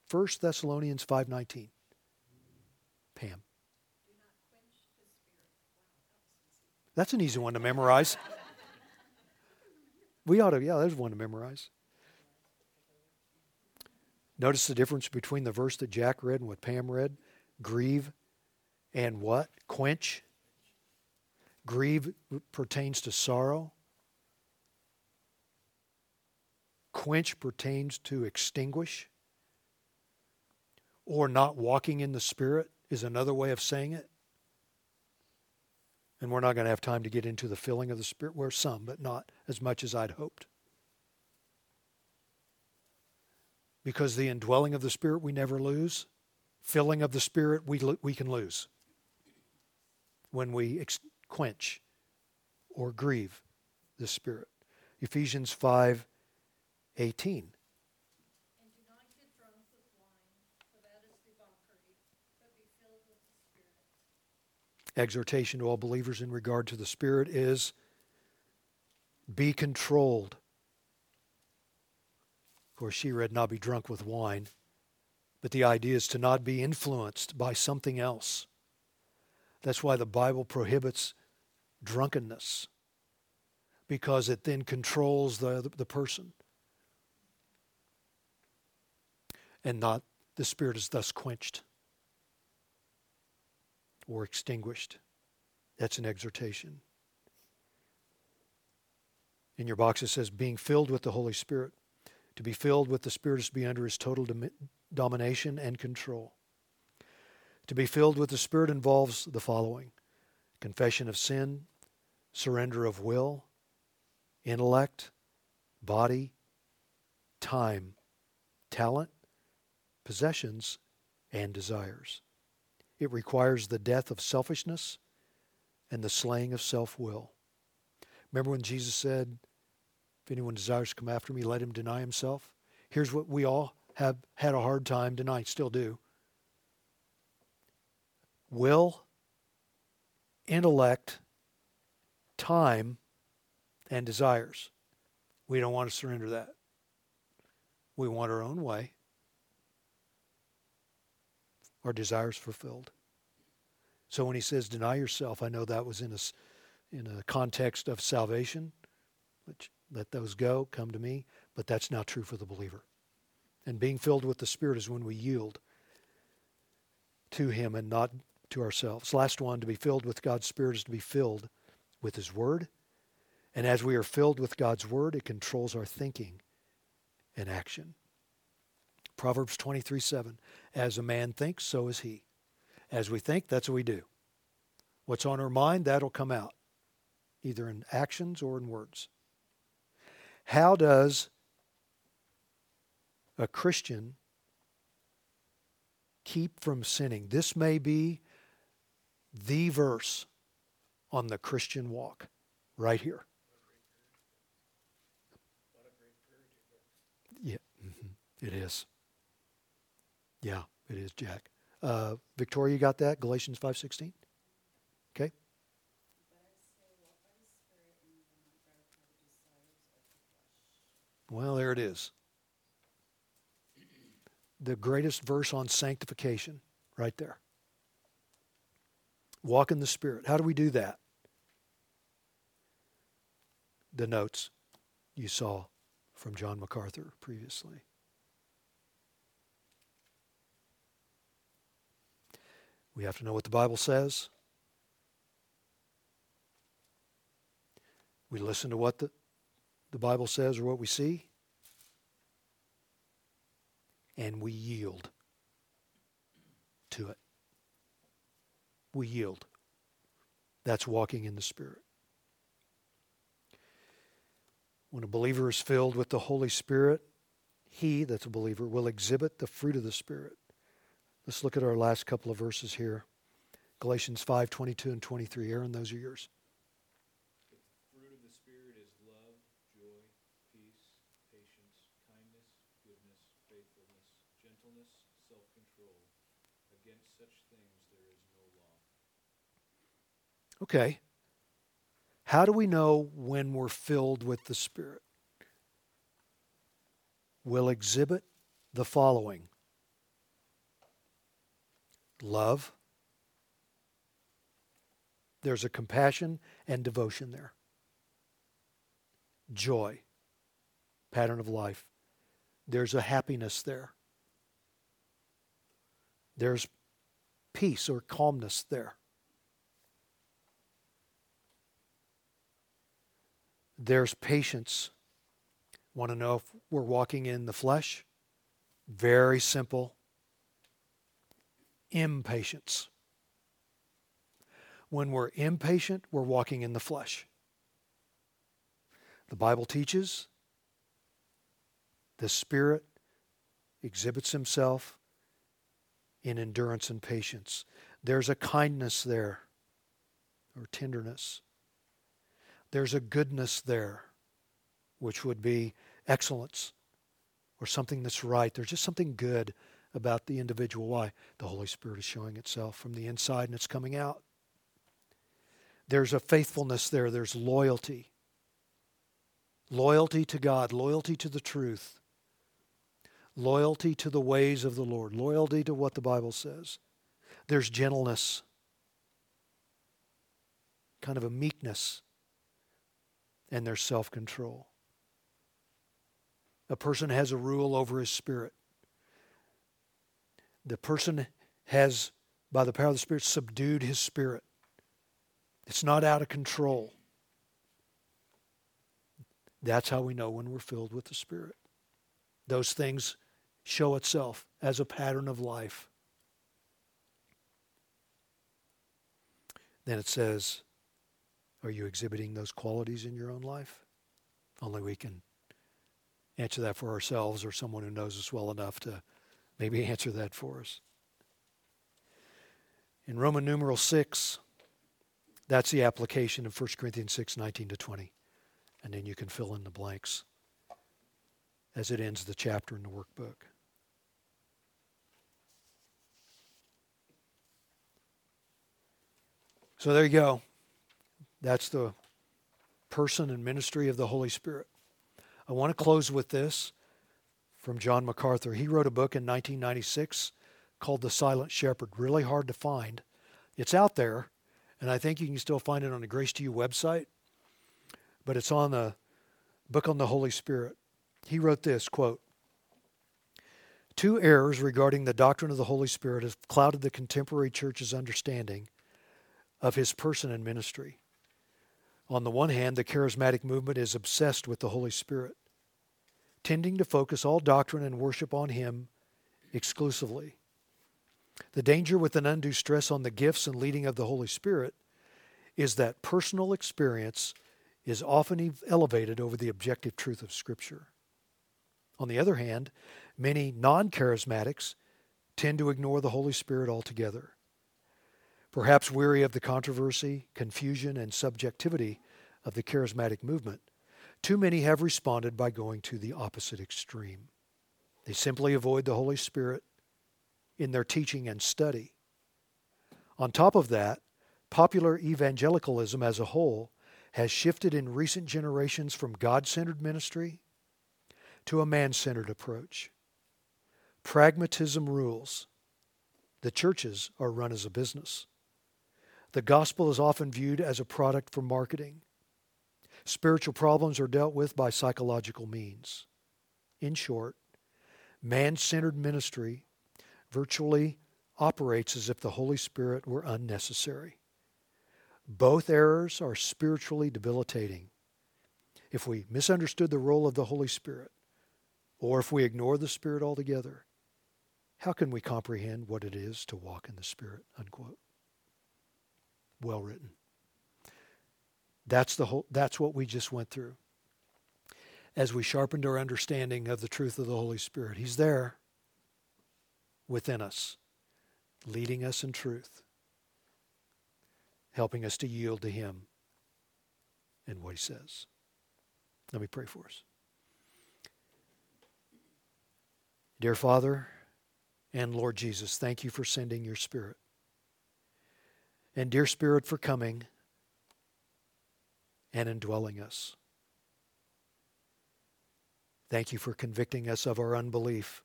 First Thessalonians five nineteen. Pam. That's an easy one to memorize. We ought to, yeah, there's one to memorize. Notice the difference between the verse that Jack read and what Pam read. Grieve and what? Quench. Grieve pertains to sorrow. Quench pertains to extinguish, or not walking in the Spirit is another way of saying it. And we're not going to have time to get into the filling of the Spirit. We're some, but not as much as I'd hoped. Because the indwelling of the Spirit we never lose. Filling of the Spirit we we can lose when we ex- quench or grieve the Spirit. Ephesians five, eighteen. And do not get drunk with wine, for that is debauchery, but be filled with the Spirit. Exhortation to all believers in regard to the Spirit is be controlled. Of course, she read not be drunk with wine, but the idea is to not be influenced by something else. That's why the Bible prohibits drunkenness, because it then controls the, the person. And not the Spirit is thus quenched or extinguished. That's an exhortation. In your box it says, being filled with the Holy Spirit. To be filled with the Spirit is to be under His total dom- domination and control. To be filled with the Spirit involves the following: confession of sin, surrender of will, intellect, body, time, talent, possessions, and desires. It requires the death of selfishness and the slaying of self-will. Remember when Jesus said, if anyone desires to come after me, let him deny himself? Here's what we all have had a hard time denying, still do. Will, intellect, time, and desires. We don't want to surrender that. We want our own way. Our desires fulfilled. So when he says deny yourself, I know that was in a, in a context of salvation, which let those go, come to me, but that's not true for the believer. And being filled with the Spirit is when we yield to Him and not to ourselves. Last one, to be filled with God's Spirit is to be filled with His Word. And as we are filled with God's Word, it controls our thinking and action. Proverbs twenty-three seven, as a man thinks, so is he. As we think, that's what we do. What's on our mind, that'll come out, either in actions or in words. How does a Christian keep from sinning? This may be the verse on the Christian walk, right here. Yeah, mm-hmm, it is. Yeah, it is, Jack. Uh, Victoria, you got that? Galatians five sixteen? Okay. Well, there it is. The greatest verse on sanctification, right there. Walk in the Spirit. How do we do that? The notes you saw from John MacArthur previously. We have to know what the Bible says. We listen to what the, the Bible says or what we see. And we yield to it. We yield. That's walking in the Spirit. When a believer is filled with the Holy Spirit, he, that's a believer, will exhibit the fruit of the Spirit. Let's look at our last couple of verses here. Galatians five twenty-two and twenty-three. Aaron, those are yours. The fruit of the Spirit is love, joy, peace, patience, kindness, goodness, faithfulness, gentleness, self-control. Against such things there is no law. Okay. How do we know when we're filled with the Spirit? We'll exhibit the following: love. There's a compassion and devotion there. Joy. Pattern of life. There's a happiness there. There's peace or calmness there. There's patience. Want to know if we're walking in the flesh? Very simple. Impatience. When we're impatient, we're walking in the flesh. The Bible teaches the Spirit exhibits himself in endurance and patience. There's a kindness there, or tenderness. There's a goodness there, which would be excellence, or something that's right. There's just something good about the individual. Why? The Holy Spirit is showing itself from the inside and it's coming out. There's a faithfulness there. There's loyalty. Loyalty to God. Loyalty to the truth. Loyalty to the ways of the Lord. Loyalty to what the Bible says. There's gentleness. Kind of a meekness. And there's self-control. A person has a rule over his spirit. The person has, by the power of the Spirit, subdued his spirit. It's not out of control. That's how we know when we're filled with the Spirit. Those things show itself as a pattern of life. Then it says, are you exhibiting those qualities in your own life? If only we can answer that for ourselves, or someone who knows us well enough to maybe answer that for us. In Roman numeral six, that's the application of First Corinthians six, nineteen to twenty. And then you can fill in the blanks as it ends the chapter in the workbook. So there you go. That's the person and ministry of the Holy Spirit. I want to close with this from John MacArthur. He wrote a book in nineteen ninety-six called The Silent Shepherd. Really hard to find. It's out there, and I think you can still find it on the Grace to You website. But it's on the book on the Holy Spirit. He wrote this, quote, two errors regarding the doctrine of the Holy Spirit have clouded the contemporary church's understanding of his person and ministry. On the one hand, the charismatic movement is obsessed with the Holy Spirit, tending to focus all doctrine and worship on him exclusively. The danger with an undue stress on the gifts and leading of the Holy Spirit is that personal experience is often elevated over the objective truth of Scripture. On the other hand, many non-charismatics tend to ignore the Holy Spirit altogether. Perhaps weary of the controversy, confusion, and subjectivity of the charismatic movement, too many have responded by going to the opposite extreme. They simply avoid the Holy Spirit in their teaching and study. On top of that, popular evangelicalism as a whole has shifted in recent generations from God-centered ministry to a man-centered approach. Pragmatism rules. The churches are run as a business. The gospel is often viewed as a product for marketing. Spiritual problems are dealt with by psychological means. In short, man-centered ministry virtually operates as if the Holy Spirit were unnecessary. Both errors are spiritually debilitating. If we misunderstood the role of the Holy Spirit, or if we ignore the Spirit altogether, how can we comprehend what it is to walk in the Spirit? Unquote. Well written. That's the whole, that's what we just went through. As we sharpened our understanding of the truth of the Holy Spirit, he's there within us, leading us in truth, helping us to yield to him and what he says. Let me pray for us. Dear Father and Lord Jesus, thank you for sending your Spirit. And dear Spirit, for coming and indwelling us. Thank you for convicting us of our unbelief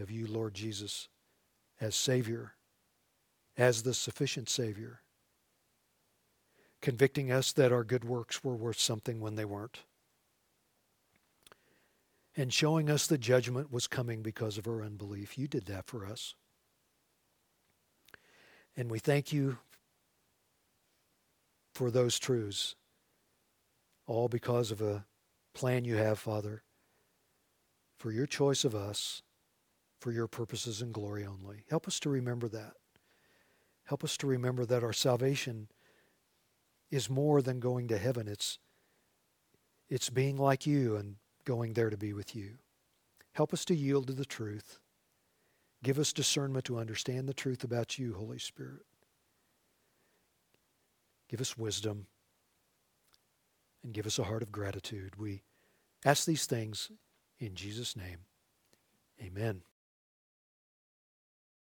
of you, Lord Jesus, as Savior, as the sufficient Savior. Convicting us that our good works were worth something when they weren't. And showing us the judgment was coming because of our unbelief. You did that for us. And we thank you for those truths, all because of a plan you have, Father, for your choice of us, for your purposes and glory only. Help us to remember that. Help us to remember that our salvation is more than going to heaven. It's, it's being like you and going there to be with you. Help us to yield to the truth. Give us discernment to understand the truth about you, Holy Spirit. Give us wisdom and give us a heart of gratitude. We ask these things in Jesus' name. Amen.